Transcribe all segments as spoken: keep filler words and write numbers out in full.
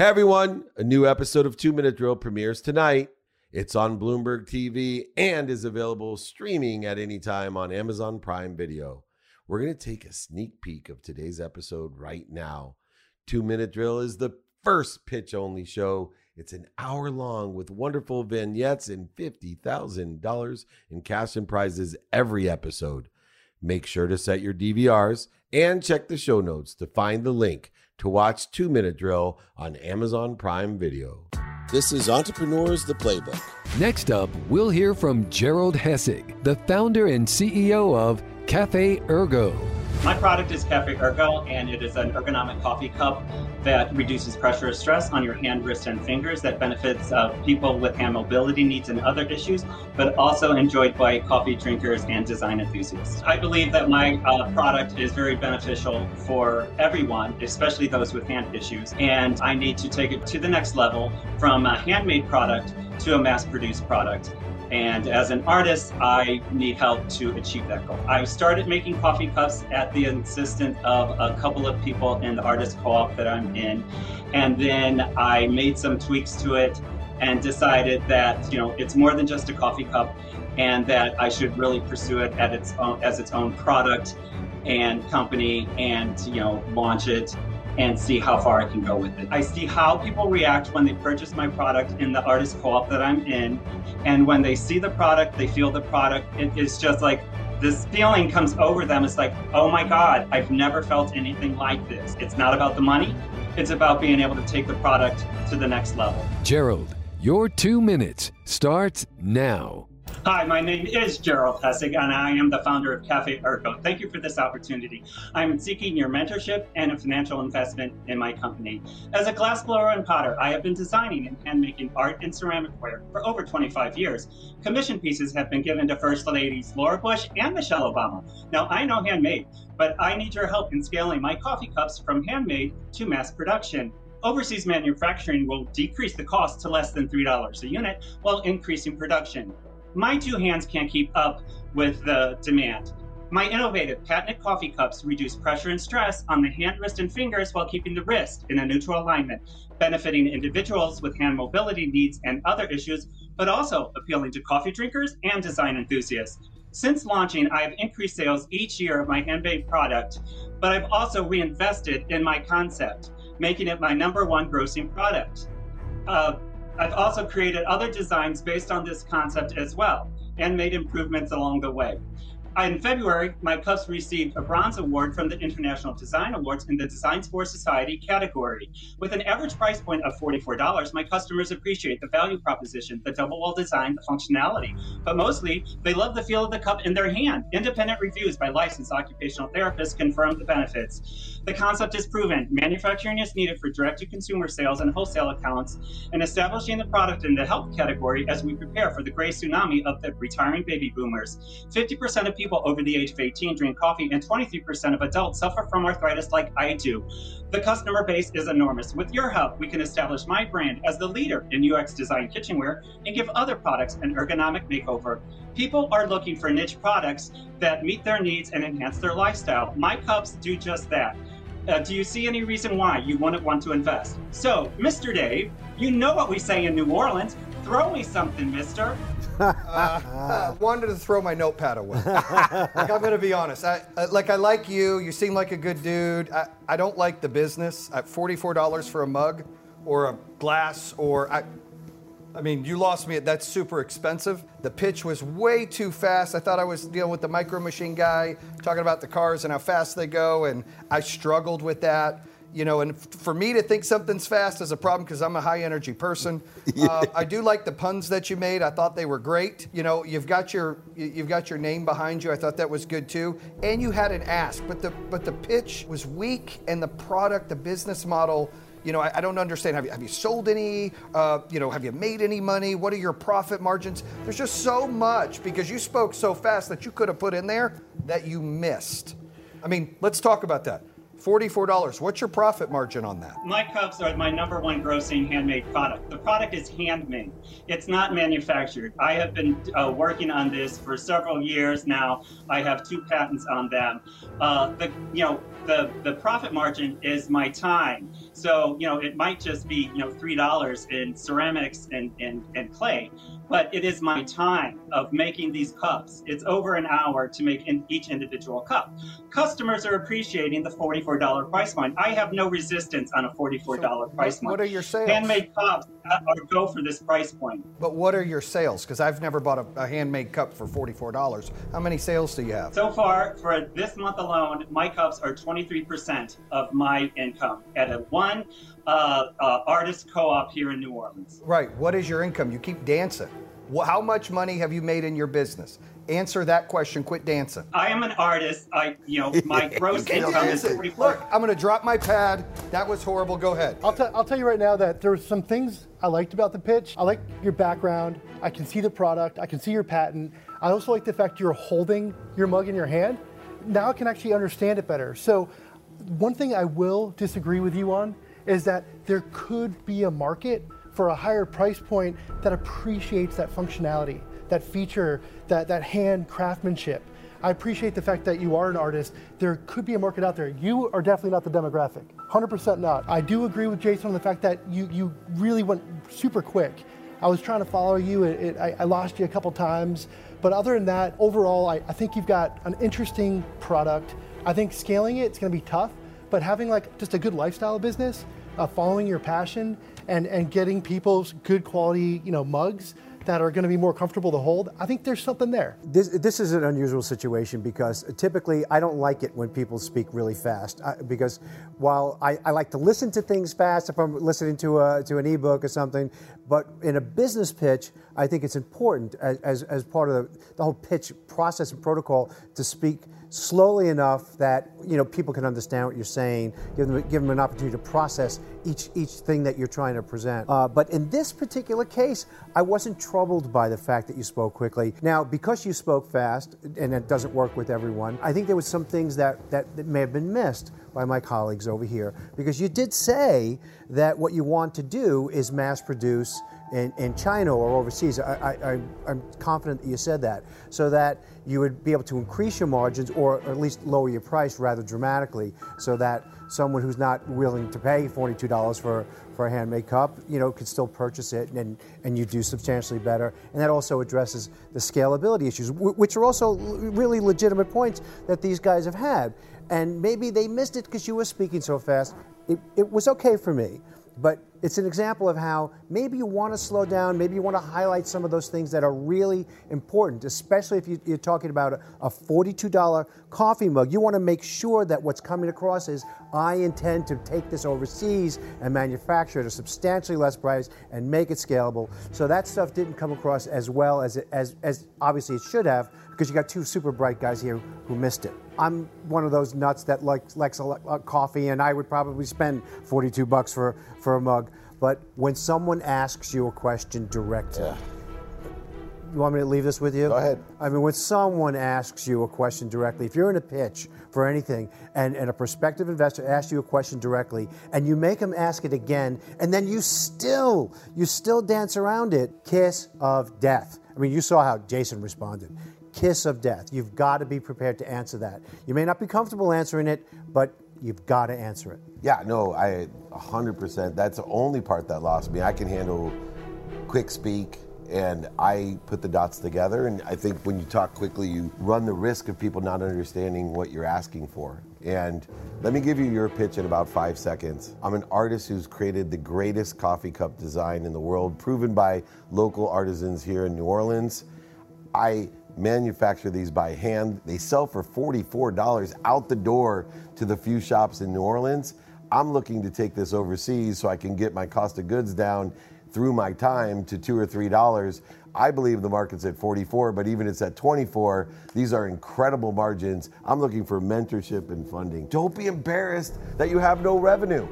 Hey everyone, a new episode of Two Minute Drill premieres tonight. It's on Bloomberg T V and is available streaming at any time on Amazon Prime Video. We're going to take a sneak peek of today's episode right now. Two Minute Drill is the first pitch-only show. It's an hour long with wonderful vignettes and fifty thousand dollars in cash and prizes every episode. Make sure to set your D V Rs and check the show notes to find the link to watch Two Minute Drill on Amazon Prime Video. This is Entrepreneurs The Playbook. Next up, we'll hear from Gerald Hessig, the founder and C E O of Café Ergo. My product is Café Ergo, and it is an ergonomic coffee cup that reduces pressure or stress on your hand, wrist, and fingers that benefits uh, people with hand mobility needs and other issues, but also enjoyed by coffee drinkers and design enthusiasts. I believe that my uh, product is very beneficial for everyone, especially those with hand issues, and I need to take it to the next level from a handmade product to a mass-produced product. And as an artist, I need help to achieve that goal. I started making coffee cups at the insistence of a couple of people in the artist co-op that I'm in. And then I made some tweaks to it and decided that, you know, it's more than just a coffee cup and that I should really pursue it at its own, as its own product and company and, you know, launch it and see how far I can go with it. I see how people react when they purchase my product in the artist co-op that I'm in. And when they see the product, they feel the product. It is just like this feeling comes over them. It's like, oh my God, I've never felt anything like this. It's not about the money. It's about being able to take the product to the next level. Gerald, your two minutes starts now. Hi, my name is Gerald Hessig, and I am the founder of Café Ergo. Thank you for this opportunity. I'm seeking your mentorship and a financial investment in my company. As a glassblower and potter, I have been designing and hand-making art and ceramicware for over twenty-five years. Commission pieces have been given to First Ladies Laura Bush and Michelle Obama. Now, I know handmade, but I need your help in scaling my coffee cups from handmade to mass production. Overseas manufacturing will decrease the cost to less than three dollars a unit while increasing production. My two hands can't keep up with the demand. My innovative patented coffee cups reduce pressure and stress on the hand, wrist, and fingers while keeping the wrist in a neutral alignment, benefiting individuals with hand mobility needs and other issues, but also appealing to coffee drinkers and design enthusiasts. Since launching, I've increased sales each year of my handmade product, but I've also reinvested in my concept, making it my number one grossing product. Uh, I've also created other designs based on this concept as well, and made improvements along the way. In February, my cups received a bronze award from the International Design Awards in the Designs for Society category. With an average price point of forty-four dollars, my customers appreciate the value proposition, the double wall design, the functionality, but mostly they love the feel of the cup in their hand. Independent reviews by licensed occupational therapists confirm the benefits. The concept is proven. Manufacturing is needed for direct-to-consumer sales and wholesale accounts, and establishing the product in the health category as we prepare for the gray tsunami of the retiring baby boomers. fifty percent of people over the age of eighteen drink coffee, and twenty-three percent of adults suffer from arthritis like I do. The customer base is enormous. With your help, we can establish my brand as the leader in U X design kitchenware and give other products an ergonomic makeover. People are looking for niche products that meet their needs and enhance their lifestyle. My cups do just that. Uh, do you see any reason why you wouldn't want to invest? So, Mister Dave, you know what we say in New Orleans. Throw me something, mister. Uh, I wanted to throw my notepad away. Like, I'm going to be honest. I, I, like, I like you. You seem like a good dude. I, I don't like the business. At forty-four dollars for a mug or a glass or... I, I mean, you lost me. That's super expensive. The pitch was way too fast. I thought I was dealing with the micro machine guy, talking about the cars and how fast they go, and I struggled with that. You know, and for me to think something's fast is a problem because I'm a high-energy person. Yeah. Uh, I do like the puns that you made. I thought they were great. You know, you've got your you've got your name behind you. I thought that was good too. And you had an ask, but the but the pitch was weak, and the product, the business model. You know, I, I don't understand. Have you have you sold any? Uh, you know, have you made any money? What are your profit margins? There's just so much because you spoke so fast that you could have put in there that you missed. I mean, let's talk about that. forty-four dollars. What's your profit margin on that? My cups are my number one grossing handmade product. The product is handmade. It's not manufactured. I have been uh, working on this for several years now. I have two patents on them. Uh, the you know the the profit margin is my time. So you know it might just be you know three dollars in ceramics and, and and clay, but it is my time of making these cups. It's over an hour to make in each individual cup. Customers are appreciating the forty-four dollars price point. I have no resistance on a forty-four dollars so price point. What are your sales? Handmade cups are go for this price point. But what are your sales? Because I've never bought a, a handmade cup for forty-four dollars. How many sales do you have? So far, for this month alone, my cups are twenty-three percent of my income at a one uh, uh, artist co-op here in New Orleans. Right. What is your income? You keep dancing. How much money have you made in your business? Answer that question. Quit dancing. I am an artist. I, you know, my gross income is forty-four. Look, I'm going to drop my pad. That was horrible. Go ahead. I'll, t I'll tell you right now that there were some things I liked about the pitch. I like your background. I can see the product. I can see your patent. I also like the fact you're holding your mug in your hand. Now I can actually understand it better. So one thing I will disagree with you on is that there could be a market for a higher price point that appreciates that functionality, that feature, that, that hand craftsmanship. I appreciate the fact that you are an artist. There could be a market out there. You are definitely not the demographic, one hundred percent not. I do agree with Jason on the fact that you, you really went super quick. I was trying to follow you, it, it, I, I lost you a couple times, but other than that, overall, I, I think you've got an interesting product. I think scaling it, it's gonna be tough, but having like just a good lifestyle business, uh, following your passion, And, and getting people's good quality, you know, mugs that are going to be more comfortable to hold, I think there's something there. This, this is an unusual situation because typically I don't like it when people speak really fast I, because while I, I like to listen to things fast if I'm listening to, a, to an ebook or something, but in a business pitch, I think it's important as, as, as part of the, the whole pitch process and protocol to speak slowly enough that you know people can understand what you're saying, give them, give them an opportunity to process each, each thing that you're trying to present. Uh, but in this particular case, I wasn't troubled by the fact that you spoke quickly. Now, because you spoke fast, and it doesn't work with everyone, I think there was some things that, that, that may have been missed by my colleagues over here, because you did say that what you want to do is mass produce In, in China or overseas. I, I, I'm confident that you said that, so that you would be able to increase your margins or at least lower your price rather dramatically, so that someone who's not willing to pay forty-two dollars for, for a handmade cup, you know, could still purchase it, and, and you do substantially better. And that also addresses the scalability issues, which are also really legitimate points that these guys have had. And maybe they missed it because you were speaking so fast. It, it was okay for me. But it's an example of how maybe you want to slow down, maybe you want to highlight some of those things that are really important, especially if you, you're talking about a, a forty-two dollar coffee mug. You want to make sure that what's coming across is, I intend to take this overseas and manufacture it at a substantially less price and make it scalable. So that stuff didn't come across as well as, it, as, as obviously it should have, because you got two super bright guys here who missed it. I'm one of those nuts that likes, likes coffee, and I would probably spend forty-two bucks for, for a mug. But when someone asks you a question directly, yeah. You want me to leave this with you? Go ahead. I mean, when someone asks you a question directly, if you're in a pitch for anything, and, and a prospective investor asks you a question directly, and you make them ask it again, and then you still, you still dance around it, kiss of death. I mean, you saw how Jason responded. Kiss of death. You've got to be prepared to answer that. You may not be comfortable answering it, but you've got to answer it. Yeah, no, I one hundred percent. That's the only part that lost me. I can handle quick speak, and I put the dots together. And I think when you talk quickly, you run the risk of people not understanding what you're asking for. And let me give you your pitch in about five seconds. I'm an artist who's created the greatest coffee cup design in the world, proven by local artisans here in New Orleans. I manufacture these by hand. They sell for forty-four dollars out the door to the few shops in New Orleans. I'm looking to take this overseas so I can get my cost of goods down through my time to two or three dollars. I believe the market's at forty-four, but even it's at twenty-four. These are incredible margins. I'm looking for mentorship and funding. Don't be embarrassed that you have no revenue.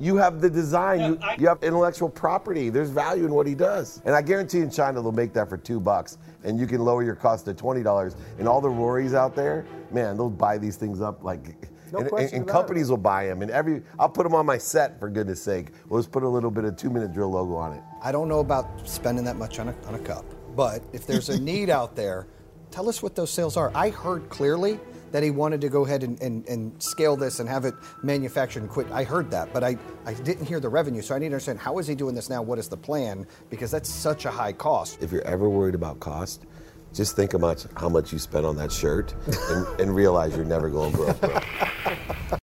You have the design, no, you, I, you have intellectual property. There's value in what he does. And I guarantee in China, they'll make that for two bucks and you can lower your cost to twenty dollars. And all the Rorys out there, man, they'll buy these things up like No and, question. And, and companies it. will buy them. And every I'll put them on my set, for goodness sake. We'll just put a little bit of Two Minute Drill logo on it. I don't know about spending that much on a, on a cup, but if there's a need out there, tell us what those sales are. I heard clearly that he wanted to go ahead and, and, and scale this and have it manufactured and quit. I heard that, but I, I didn't hear the revenue, so I need to understand, how is he doing this now? What is the plan? Because that's such a high cost. If you're ever worried about cost, just think about how much you spent on that shirt and, and realize you're never going broke, bro.